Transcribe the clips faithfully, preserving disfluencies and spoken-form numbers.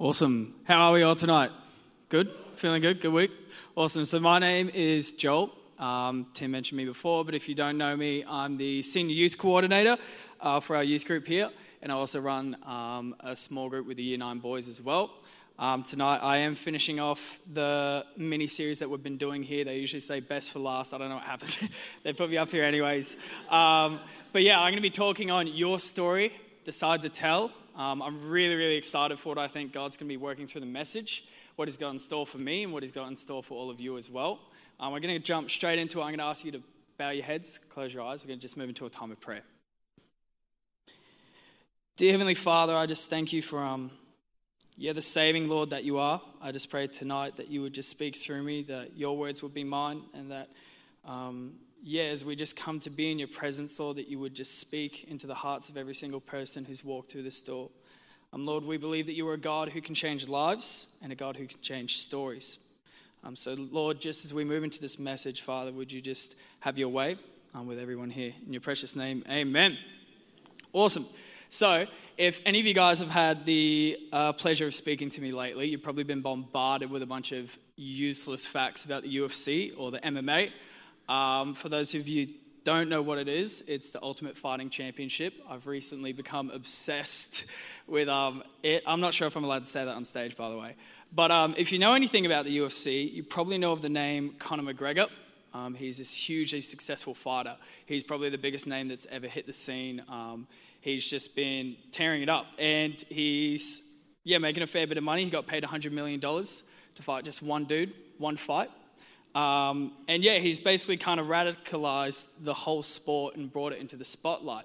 Awesome. How are we all tonight? Good? Feeling good? Good week? Awesome. So my name is Joel. Um, Tim mentioned me before, but if you don't know me, I'm the Senior Youth Coordinator uh, for our youth group here, and I also run um, a small group with the Year nine boys as well. Um, tonight I am finishing off the mini-series that we've been doing here. They usually say best for last. I don't know what happened. They put me up here anyways. Um, but yeah, I'm going to be talking on Your Story, Decide to Tell. Um, I'm really, really excited for what I think God's going to be working through the message, what He's got in store for me and what He's got in store for all of you as well. Um, we're going to jump straight into it. I'm going to ask you to bow your heads, close your eyes. We're going to just move into a time of prayer. Dear Heavenly Father, I just thank you for, um, yeah, the saving Lord that you are. I just pray tonight that you would just speak through me, that your words would be mine, and that, um, yeah, as we just come to be in your presence, Lord, that you would just speak into the hearts of every single person who's walked through this door. Um, Lord, we believe that you are a God who can change lives and a God who can change stories. Um, so, Lord, just as we move into this message, Father, would you just have your way um, with everyone here. In your precious name, amen. Awesome. So, if any of you guys have had the uh, pleasure of speaking to me lately, you've probably been bombarded with a bunch of useless facts about the U F C or the M M A. Um, for those of you who don't know what it is, it's the Ultimate Fighting Championship. I've recently become obsessed with um, it. I'm not sure if I'm allowed to say that on stage, by the way. But um, if you know anything about the U F C, you probably know of the name Conor McGregor. Um, he's this hugely successful fighter. He's probably the biggest name that's ever hit the scene. Um, he's just been tearing it up. And he's, yeah, making a fair bit of money. He got paid one hundred million dollars to fight just one dude, one fight. Um, and yeah, he's basically kind of radicalized the whole sport and brought it into the spotlight.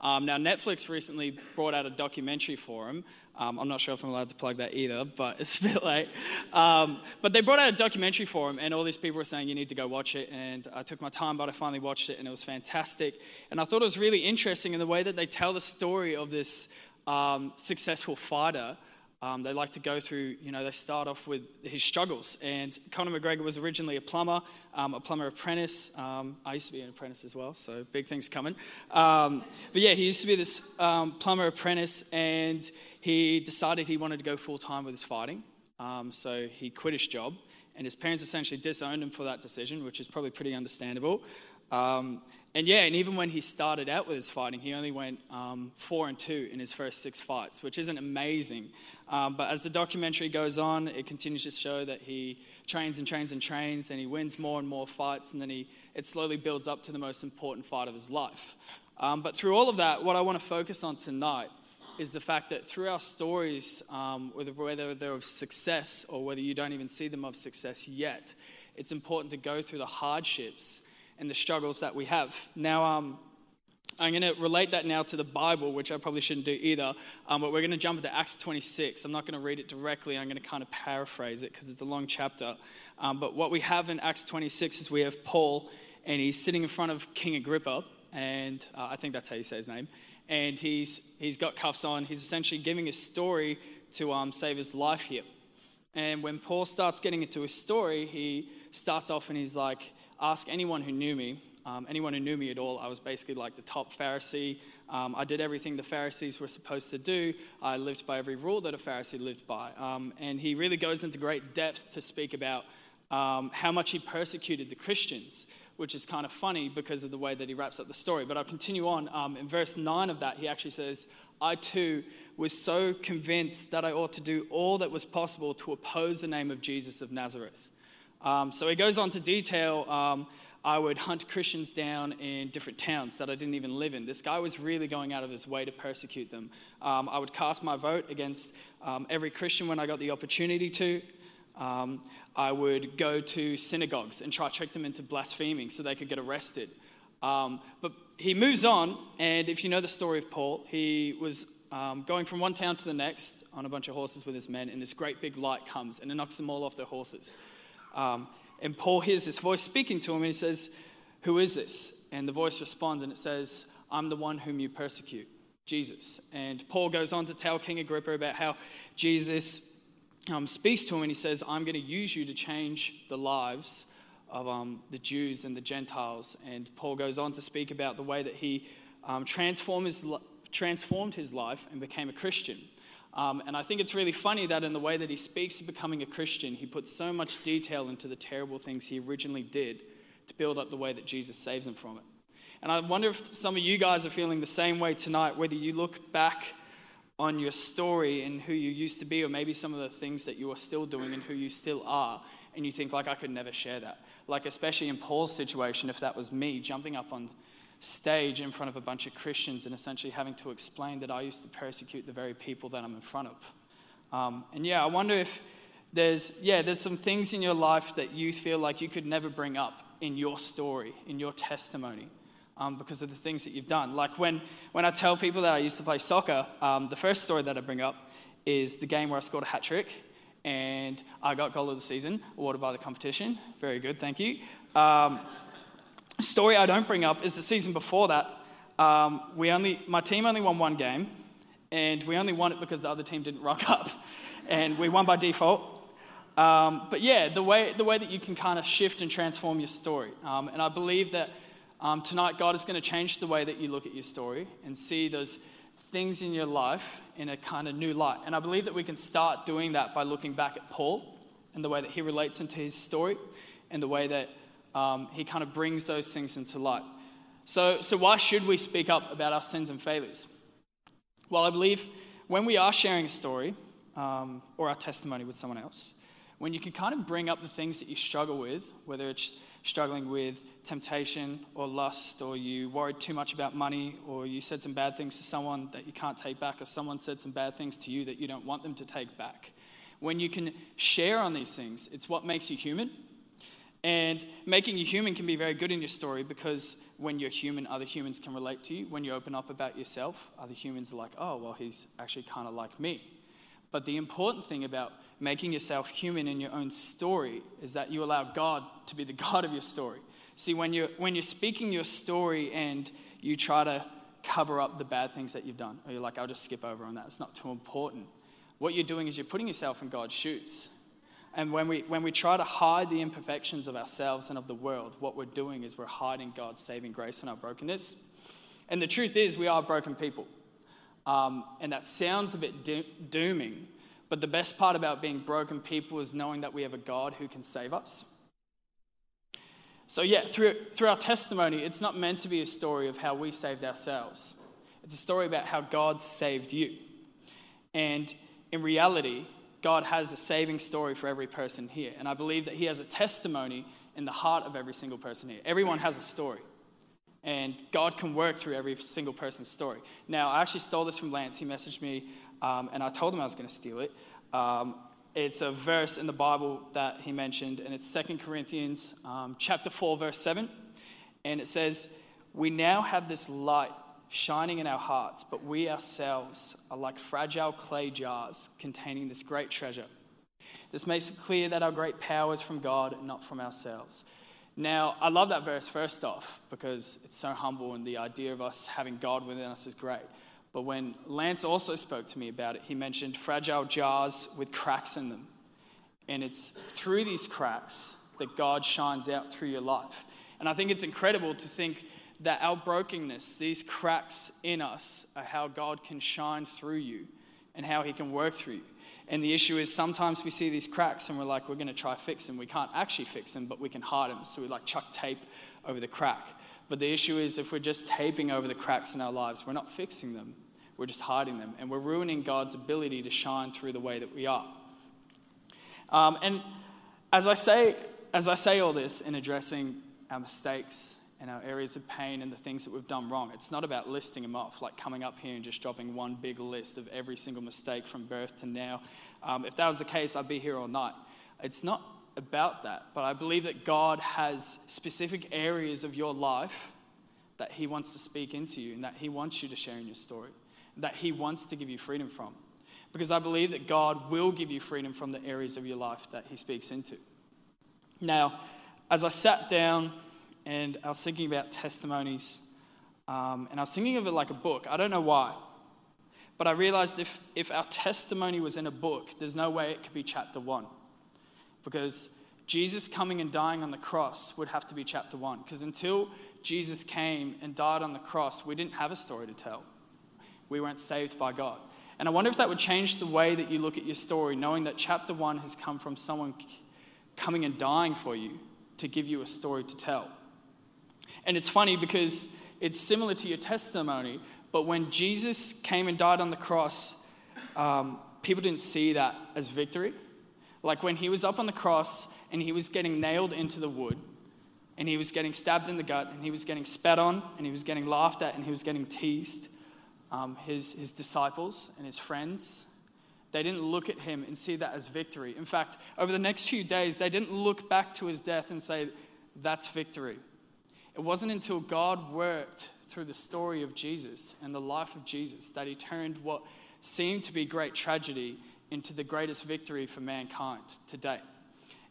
Um, now, Netflix recently brought out a documentary for him. Um, I'm not sure if I'm allowed to plug that either, but it's a bit late. Um, but they brought out a documentary for him, and all these people were saying, you need to go watch it. And I took my time, but I finally watched it, and it was fantastic. And I thought it was really interesting in the way that they tell the story of this um, successful fighter. Um, they like to go through, you know, they start off with his struggles. And Conor McGregor was originally a plumber, um, a plumber apprentice. Um, I used to be an apprentice as well, so big things coming. Um, but yeah, he used to be this um, plumber apprentice, and he decided he wanted to go full-time with his fighting. Um, so he quit his job, and his parents essentially disowned him for that decision, which is probably pretty understandable. Um, and yeah, and even when he started out with his fighting, he only went um, four and two in his first six fights, which isn't amazing. Um, but as the documentary goes on, it continues to show that he trains and trains and trains, and he wins more and more fights, and then he it slowly builds up to the most important fight of his life. Um, but through all of that, what I want to focus on tonight is the fact that through our stories, um, whether they're of success or whether you don't even see them of success yet, it's important to go through the hardships and the struggles that we have. Now, um, I'm going to relate that now to the Bible, which I probably shouldn't do either, um, but we're going to jump into Acts twenty-six. I'm not going to read it directly. I'm going to kind of paraphrase it because it's a long chapter. Um, but what we have in Acts twenty-six is we have Paul, and he's sitting in front of King Agrippa, and uh, I think that's how you say his name, and he's he's got cuffs on. He's essentially giving his story to um, save his life here. And when Paul starts getting into his story, he starts off and he's like, ask anyone who knew me, um, anyone who knew me at all. I was basically like the top Pharisee. Um, I did everything the Pharisees were supposed to do. I lived by every rule that a Pharisee lived by. Um, and he really goes into great depth to speak about um, how much he persecuted the Christians, which is kind of funny because of the way that he wraps up the story. But I'll continue on. Um, in verse nine of that, he actually says, I too was so convinced that I ought to do all that was possible to oppose the name of Jesus of Nazareth. Um, so he goes on to detail, um, I would hunt Christians down in different towns that I didn't even live in. This guy was really going out of his way to persecute them. Um, I would cast my vote against um, every Christian when I got the opportunity to. Um, I would go to synagogues and try to trick them into blaspheming so they could get arrested. Um, but he moves on, and if you know the story of Paul, he was Um, going from one town to the next on a bunch of horses with his men, and this great big light comes and it knocks them all off their horses. Um, and Paul hears this voice speaking to him, and he says, who is this? And the voice responds, and it says, I'm the one whom you persecute, Jesus. And Paul goes on to tell King Agrippa about how Jesus um, speaks to him, and he says, I'm going to use you to change the lives of um, the Jews and the Gentiles. And Paul goes on to speak about the way that he um, transforms his life. transformed his life and became a Christian. Um, and I think it's really funny that in the way that he speaks of becoming a Christian, he puts so much detail into the terrible things he originally did to build up the way that Jesus saves him from it. And I wonder if some of you guys are feeling the same way tonight, whether you look back on your story and who you used to be, or maybe some of the things that you are still doing and who you still are, and you think, like, I could never share that. Like, especially in Paul's situation, if that was me, jumping up on stage in front of a bunch of Christians and essentially having to explain that I used to persecute the very people that I'm in front of. Um, and yeah, I wonder if there's, yeah, there's some things in your life that you feel like you could never bring up in your story, in your testimony, um, because of the things that you've done. Like when, when I tell people that I used to play soccer, um, the first story that I bring up is the game where I scored a hat trick and I got goal of the season, awarded by the competition. Very good, thank you. Um, Story I don't bring up is the season before that. Um, we only, my team only won one game, and we only won it because the other team didn't rock up, and we won by default. Um, but yeah, the way the way that you can kind of shift and transform your story, um, and I believe that um, tonight God is going to change the way that you look at your story and see those things in your life in a kind of new light. And I believe that we can start doing that by looking back at Paul and the way that he relates into his story, and the way that Um, he kind of brings those things into light. So, so why should we speak up about our sins and failures? Well, I believe when we are sharing a story um, or our testimony with someone else, when you can kind of bring up the things that you struggle with, whether it's struggling with temptation or lust, or you worried too much about money, or you said some bad things to someone that you can't take back, or someone said some bad things to you that you don't want them to take back. When you can share on these things, it's what makes you human. And making you human can be very good in your story, because when you're human, other humans can relate to you. When you open up about yourself, other humans are like, oh, well, he's actually kind of like me. But the important thing about making yourself human in your own story is that you allow God to be the God of your story. See, when you're, when you're speaking your story and you try to cover up the bad things that you've done, or you're like, I'll just skip over on that, it's not too important, what you're doing is you're putting yourself in God's shoes. And when we when we try to hide the imperfections of ourselves and of the world, what we're doing is we're hiding God's saving grace in our brokenness. And the truth is, we are broken people. Um, and that sounds a bit do- dooming, but the best part about being broken people is knowing that we have a God who can save us. So yeah, through through our testimony, it's not meant to be a story of how we saved ourselves. It's a story about how God saved you. And in reality, God has a saving story for every person here. And I believe that he has a testimony in the heart of every single person here. Everyone has a story. And God can work through every single person's story. Now, I actually stole this from Lance. He messaged me, um, and I told him I was going to steal it. Um, it's a verse in the Bible that he mentioned, and it's Second Corinthians um, chapter four, verse seven. And it says, "We now have this light shining in our hearts, but we ourselves are like fragile clay jars containing this great treasure. This makes it clear that our great power is from God and not from ourselves." Now, I love that verse first off, because it's so humble, and the idea of us having God within us is great. But when Lance also spoke to me about it, he mentioned fragile jars with cracks in them. And it's through these cracks that God shines out through your life. And I think it's incredible to think that our brokenness, these cracks in us, are how God can shine through you and how he can work through you. And the issue is sometimes we see these cracks and we're like, we're going to try fix them. We can't actually fix them, but we can hide them. So we like chuck tape over the crack. But the issue is, if we're just taping over the cracks in our lives, we're not fixing them. We're just hiding them. And we're ruining God's ability to shine through the way that we are. Um, and as I say, as I say all this in addressing our mistakes and our areas of pain and the things that we've done wrong, it's not about listing them off, like coming up here and just dropping one big list of every single mistake from birth to now. Um, if that was the case, I'd be here all night. It's not about that, but I believe that God has specific areas of your life that he wants to speak into you, and that he wants you to share in your story, that he wants to give you freedom from. Because I believe that God will give you freedom from the areas of your life that he speaks into. Now, as I sat down and I was thinking about testimonies, um, and I was thinking of it like a book. I don't know why, but I realized if, if our testimony was in a book, there's no way it could be chapter one, because Jesus coming and dying on the cross would have to be chapter one, because until Jesus came and died on the cross, we didn't have a story to tell. We weren't saved by God. And I wonder if that would change the way that you look at your story, knowing that chapter one has come from someone coming and dying for you to give you a story to tell. And it's funny because it's similar to your testimony, but when Jesus came and died on the cross, um, people didn't see that as victory. Like when he was up on the cross and he was getting nailed into the wood and he was getting stabbed in the gut and he was getting spat on and he was getting laughed at and he was getting teased, um, his, his disciples and his friends, they didn't look at him and see that as victory. In fact, over the next few days, they didn't look back to his death and say, that's victory. It wasn't until God worked through the story of Jesus and the life of Jesus that he turned what seemed to be great tragedy into the greatest victory for mankind today.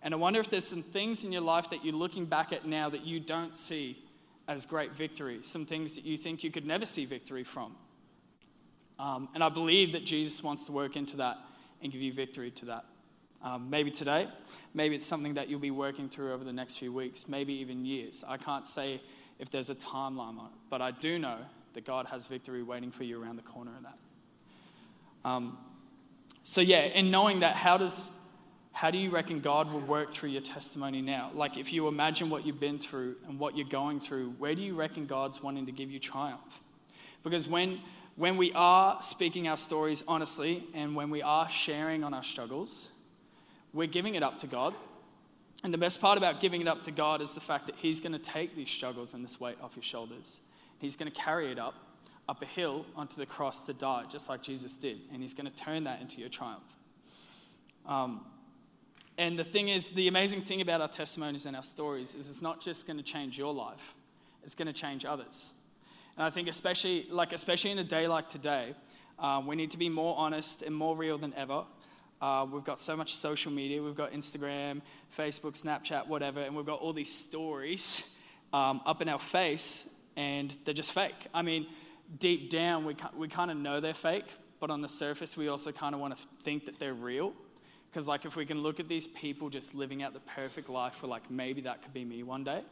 And I wonder if there's some things in your life that you're looking back at now that you don't see as great victory, some things that you think you could never see victory from. Um, and I believe that Jesus wants to work into that and give you victory to that. Um, maybe today, maybe it's something that you'll be working through over the next few weeks, maybe even years. I can't say if there's a timeline on it, but I do know that God has victory waiting for you around the corner of that. Um, so yeah, and knowing that, how does, how do you reckon God will work through your testimony now? Like if you imagine what you've been through and what you're going through, where do you reckon God's wanting to give you triumph? Because when, when we are speaking our stories honestly and when we are sharing on our struggles, we're giving it up to God. And the best part about giving it up to God is the fact that he's going to take these struggles and this weight off your shoulders. He's going to carry it up, up a hill onto the cross to die, just like Jesus did. And he's going to turn that into your triumph. Um, and the thing is, the amazing thing about our testimonies and our stories is it's not just going to change your life. It's going to change others. And I think especially, like, especially in a day like today, uh, we need to be more honest and more real than ever. Uh, we've got so much social media. We've got Instagram, Facebook, Snapchat, whatever, and we've got all these stories um, up in our face, and they're just fake. I mean, deep down, we we kind of know they're fake, but on the surface, we also kind of want to think that they're real, because like if we can look at these people just living out the perfect life, we're like, maybe that could be me one day,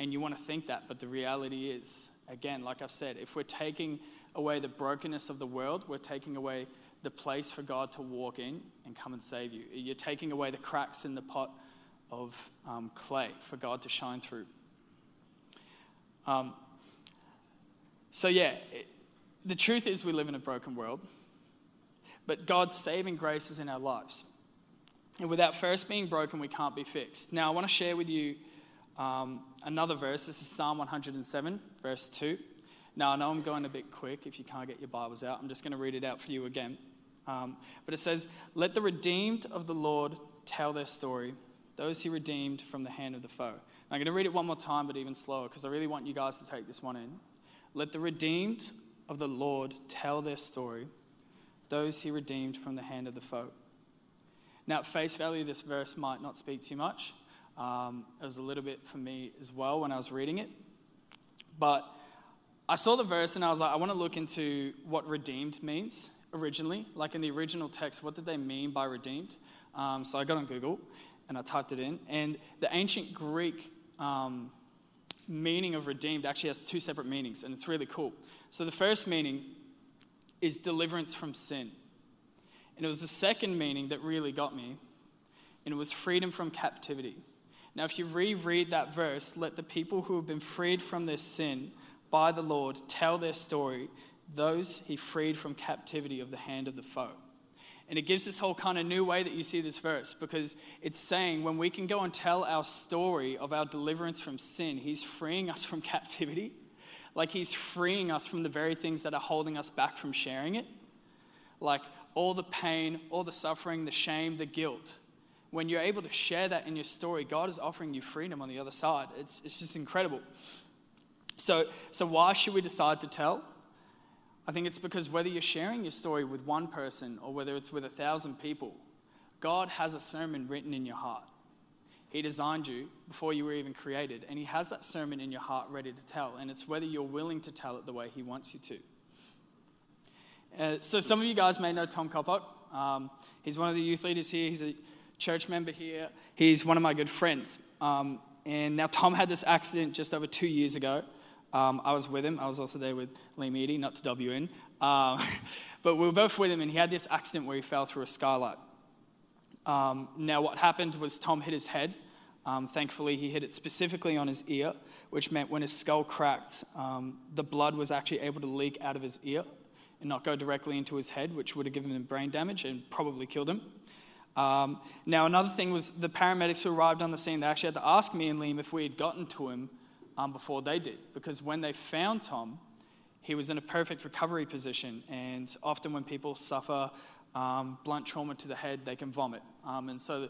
and you want to think that, but the reality is, again, like I've said, if we're taking away the brokenness of the world, we're taking away the place for God to walk in and come and save you. You're taking away the cracks in the pot of um, clay for God to shine through. Um, so yeah, it, the truth is we live in a broken world, but God's saving grace is in our lives. And without first being broken, we can't be fixed. Now I want to share with you um, another verse. This is Psalm one hundred seven, verse two. Now I know I'm going a bit quick if you can't get your Bibles out. I'm just going to read it out for you again. Um, but it says, "Let the redeemed of the Lord tell their story, those he redeemed from the hand of the foe." And I'm going to read it one more time, but even slower, because I really want you guys to take this one in. "Let the redeemed of the Lord tell their story, those he redeemed from the hand of the foe." Now at face value, this verse might not speak too much. Um, it was a little bit for me as well when I was reading it. But I saw the verse and I was like, I want to look into what redeemed means originally. Like in the original text, what did they mean by redeemed? Um, so I got on Google and I typed it in. And the ancient Greek um, meaning of redeemed actually has two separate meanings, and it's really cool. So the first meaning is deliverance from sin. And it was the second meaning that really got me, and it was freedom from captivity. Now if you reread that verse, "Let the people who have been freed from their sin by the Lord tell their story, those he freed from captivity of the hand of the foe." And it gives this whole kind of new way that you see this verse, because it's saying when we can go and tell our story of our deliverance from sin, he's freeing us from captivity. Like he's freeing us from the very things that are holding us back from sharing it. Like all the pain, all the suffering, the shame, the guilt. When you're able to share that in your story, God is offering you freedom on the other side. It's it's just incredible. So, so why should we decide to tell? I think it's because whether you're sharing your story with one person or whether it's with a thousand people, God has a sermon written in your heart. He designed you before you were even created, and he has that sermon in your heart ready to tell, and it's whether you're willing to tell it the way he wants you to. Uh, so some of you guys may know Tom Koppock. Um, he's one of the youth leaders here. He's a church member here. He's one of my good friends. Um, and now Tom had this accident just over two years ago. Um, I was with him. I was also there with Liam Eady, not to W N. Um, but we were both with him, and he had this accident where he fell through a skylight. Um, now, what happened was Tom hit his head. Um, thankfully, he hit it specifically on his ear, which meant when his skull cracked, um, the blood was actually able to leak out of his ear and not go directly into his head, which would have given him brain damage and probably killed him. Um, now, another thing was the paramedics who arrived on the scene, they actually had to ask me and Liam if we had gotten to him um, before they did, because when they found Tom, he was in a perfect recovery position, and often when people suffer um, blunt trauma to the head, they can vomit. Um, and so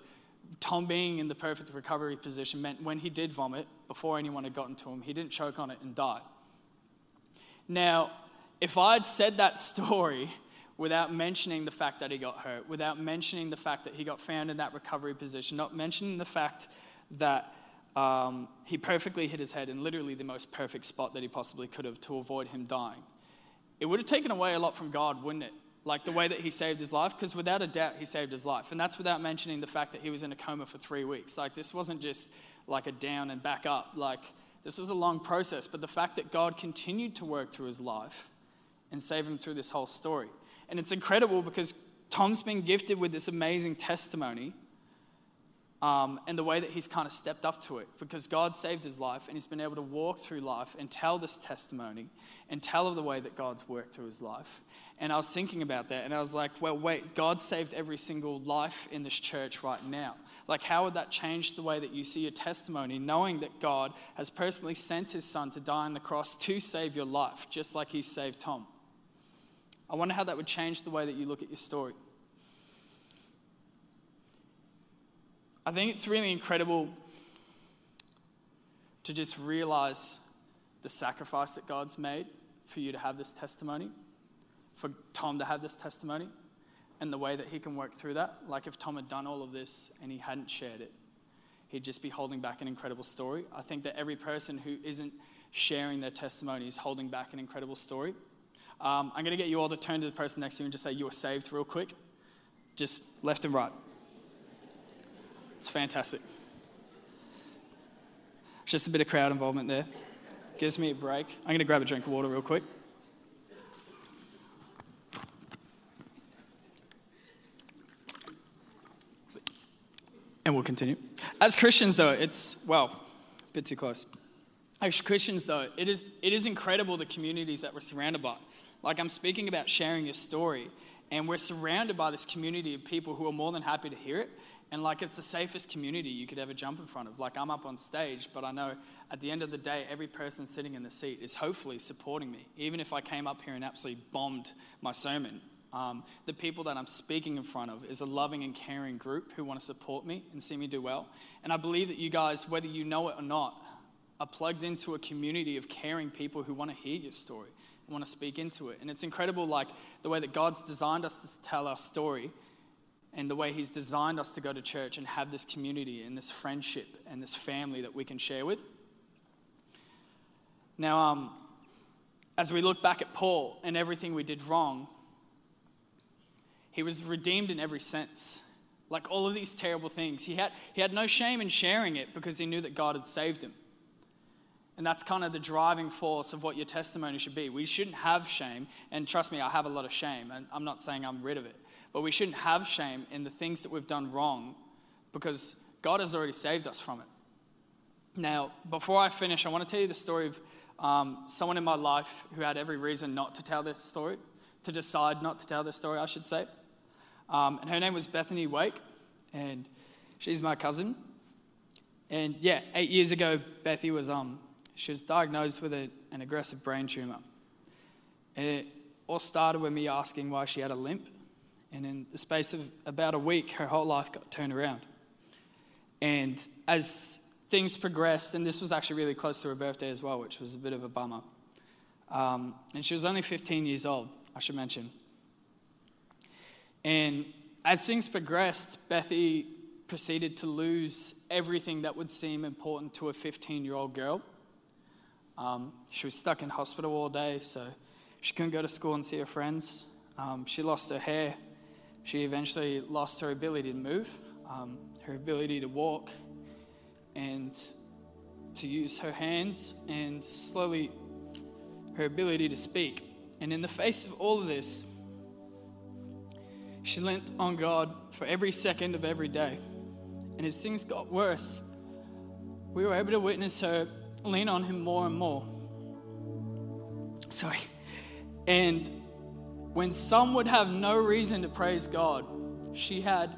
Tom being in the perfect recovery position meant when he did vomit, before anyone had gotten to him, he didn't choke on it and die. Now, if I'd said that story without mentioning the fact that he got hurt, without mentioning the fact that he got found in that recovery position, not mentioning the fact that Um, he perfectly hit his head in literally the most perfect spot that he possibly could have to avoid him dying, it would have taken away a lot from God, wouldn't it? Like the way that he saved his life, because without a doubt, he saved his life. And that's without mentioning the fact that he was in a coma for three weeks. Like this wasn't just like a down and back up. Like this was a long process. But the fact that God continued to work through his life and save him through this whole story. And it's incredible because Tom's been gifted with this amazing testimony. Um, and the way that he's kind of stepped up to it, because God saved his life and he's been able to walk through life and tell this testimony and tell of the way that God's worked through his life. And I was thinking about that and I was like, well, wait, God saved every single life in this church right now. Like, how would that change the way that you see your testimony, knowing that God has personally sent his son to die on the cross to save your life, just like he saved Tom? I wonder how that would change the way that you look at your story. I think it's really incredible to just realize the sacrifice that God's made for you to have this testimony, for Tom to have this testimony, and the way that he can work through that. Like if Tom had done all of this and he hadn't shared it, he'd just be holding back an incredible story. I think that every person who isn't sharing their testimony is holding back an incredible story. Um, I'm going to get you all to turn to the person next to you and just say, "You were saved," real quick. Just left and right. It's fantastic. Just a bit of crowd involvement there. Gives me a break. I'm going to grab a drink of water real quick. And we'll continue. As Christians, though, it's, well, a bit too close. As Christians, though, it is it is incredible the communities that we're surrounded by. Like, I'm speaking about sharing your story, and we're surrounded by this community of people who are more than happy to hear it. And like, it's the safest community you could ever jump in front of. Like, I'm up on stage, but I know at the end of the day, every person sitting in the seat is hopefully supporting me. Even if I came up here and absolutely bombed my sermon, um, the people that I'm speaking in front of is a loving and caring group who want to support me and see me do well. And I believe that you guys, whether you know it or not, are plugged into a community of caring people who want to hear your story and want to speak into it. And it's incredible, like, the way that God's designed us to tell our story, and the way he's designed us to go to church and have this community and this friendship and this family that we can share with. Now, um, as we look back at Paul and everything we did wrong, he was redeemed in every sense. Like all of these terrible things. He had, he had no shame in sharing it because he knew that God had saved him. And that's kind of the driving force of what your testimony should be. We shouldn't have shame. And trust me, I have a lot of shame. And I'm not saying I'm rid of it. But we shouldn't have shame in the things that we've done wrong because God has already saved us from it. Now, before I finish, I want to tell you the story of um, someone in my life who had every reason not to tell their story, to decide not to tell their story, I should say. Um, and her name was Bethany Wake, and she's my cousin. And yeah, eight years ago, Bethy was, um, she was diagnosed with a, an aggressive brain tumor. And it all started with me asking why she had a limp. And in the space of about a week, her whole life got turned around. And as things progressed, and this was actually really close to her birthday as well, which was a bit of a bummer. Um, and she was only fifteen years old, I should mention. And as things progressed, Bethy proceeded to lose everything that would seem important to a fifteen-year-old girl. Um, she was stuck in hospital all day, so she couldn't go to school and see her friends. Um, she lost her hair. She eventually lost her ability to move, um, her ability to walk and to use her hands, and slowly her ability to speak. And in the face of all of this, she leant on God for every second of every day. And as things got worse, we were able to witness her lean on him more and more. Sorry. And when some would have no reason to praise God, she had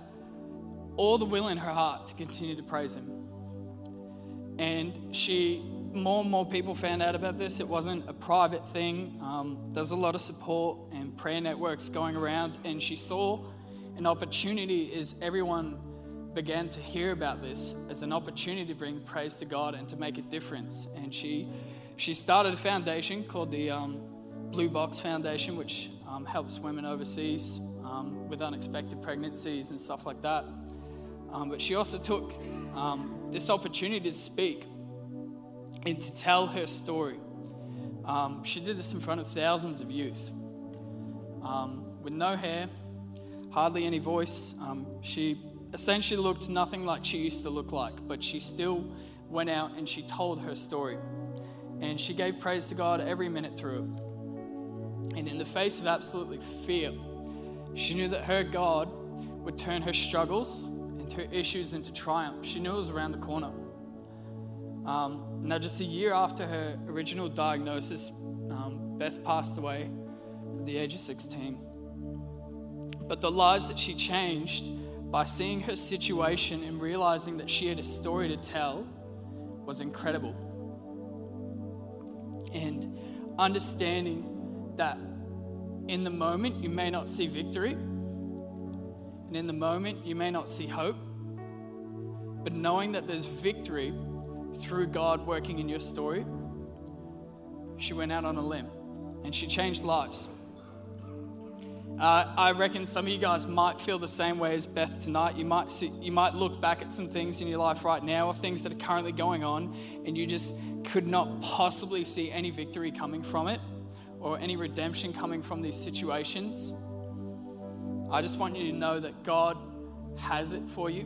all the will in her heart to continue to praise him. And she, more and more people found out about this. It wasn't a private thing. Um, there's a lot of support and prayer networks going around. And she saw an opportunity as everyone began to hear about this as an opportunity to bring praise to God and to make a difference. And she she started a foundation called the um, Blue Box Foundation, which um, helps women overseas um, with unexpected pregnancies and stuff like that. Um, but she also took um, this opportunity to speak and to tell her story. Um, she did this in front of thousands of youth. Um, with no hair, hardly any voice, um, she essentially looked nothing like she used to look like, but she still went out and she told her story. And she gave praise to God every minute through it. And in the face of absolutely fear, she knew that her God would turn her struggles and her issues into triumph. She knew it was around the corner. Um, now, just a year after her original diagnosis, um, Beth passed away at the age of sixteen. But the lives that she changed by seeing her situation and realizing that she had a story to tell was incredible. And understanding that in the moment you may not see victory, and in the moment you may not see hope, but knowing that there's victory through God working in your story, she went out on a limb and she changed lives. Uh, I reckon some of you guys might feel the same way as Beth tonight. You might see, you might look back at some things in your life right now or things that are currently going on, and you just could not possibly see any victory coming from it or any redemption coming from these situations. I just want you to know that God has it for you,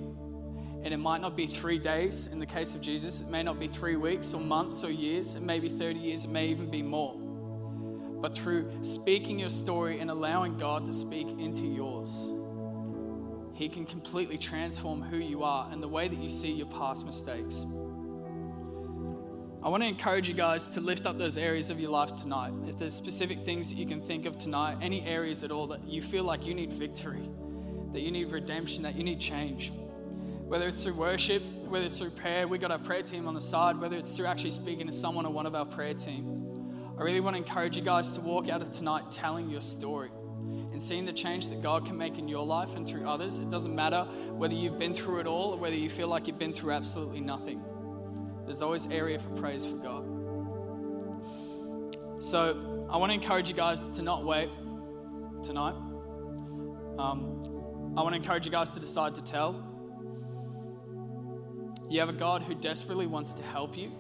and it might not be three days in the case of Jesus. It may not be three weeks or months or years. It may be thirty years. It may even be more. But through speaking your story and allowing God to speak into yours, he can completely transform who you are and the way that you see your past mistakes. I want to encourage you guys to lift up those areas of your life tonight. If there's specific things that you can think of tonight, any areas at all that you feel like you need victory, that you need redemption, that you need change, whether it's through worship, whether it's through prayer, we got our prayer team on the side, whether it's through actually speaking to someone or one of our prayer team. I really want to encourage you guys to walk out of tonight telling your story and seeing the change that God can make in your life and through others. It doesn't matter whether you've been through it all or whether you feel like you've been through absolutely nothing. There's always area for praise for God. So I want to encourage you guys to not wait tonight. Um, I want to encourage you guys to decide to tell. You have a God who desperately wants to help you.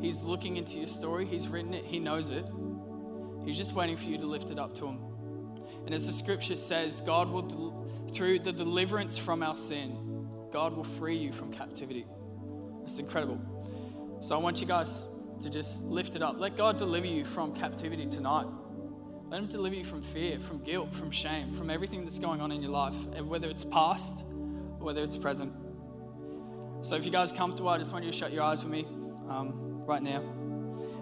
He's looking into your story. He's written it. He knows it. He's just waiting for you to lift it up to him. And as the scripture says, God will, del- through the deliverance from our sin, God will free you from captivity. It's incredible. So I want you guys to just lift it up. Let God deliver you from captivity tonight. Let him deliver you from fear, from guilt, from shame, from everything that's going on in your life, whether it's past or whether it's present. So if you guys come to, I just want you to shut your eyes with me. Um, Right now,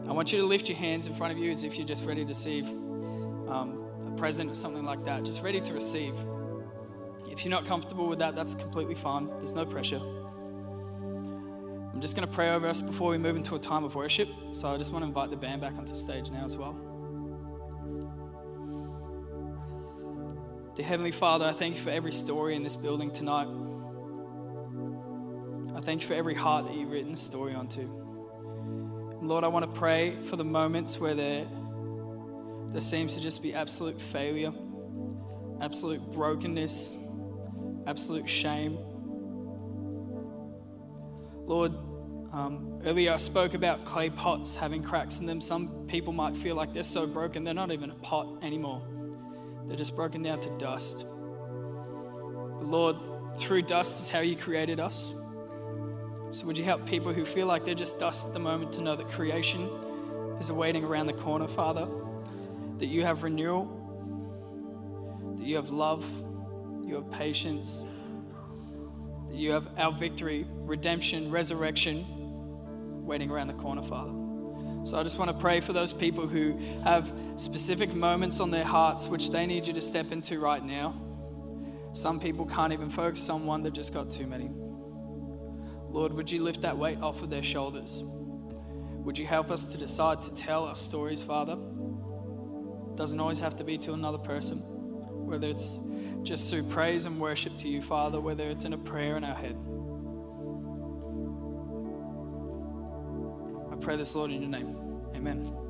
I want you to lift your hands in front of you as if you're just ready to receive um, a present or something like that, just ready to receive. If you're not comfortable with that, that's completely fine. There's no pressure. I'm just going to pray over us before we move into a time of worship. So I just want to invite the band back onto stage now as well. Dear Heavenly Father, I thank you for every story in this building tonight. I thank you for every heart that you've written the story onto. Lord, I want to pray for the moments where there, there seems to just be absolute failure, absolute brokenness, absolute shame. Lord, um, earlier I spoke about clay pots having cracks in them. Some people might feel like they're so broken, they're not even a pot anymore. They're just broken down to dust. But Lord, through dust is how you created us. So would you help people who feel like they're just dust at the moment to know that creation is awaiting around the corner, Father? that you have renewal, that you have love, you have patience, that you have our victory, redemption, resurrection waiting around the corner, Father. So I just want to pray for those people who have specific moments on their hearts which they need you to step into right now. Some people can't even focus on one, they've just got too many. Lord, would you lift that weight off of their shoulders? Would you help us to decide to tell our stories, Father? It doesn't always have to be to another person, whether it's just through praise and worship to you, Father, whether it's in a prayer in our head. Pray this, Lord, in your name. Amen.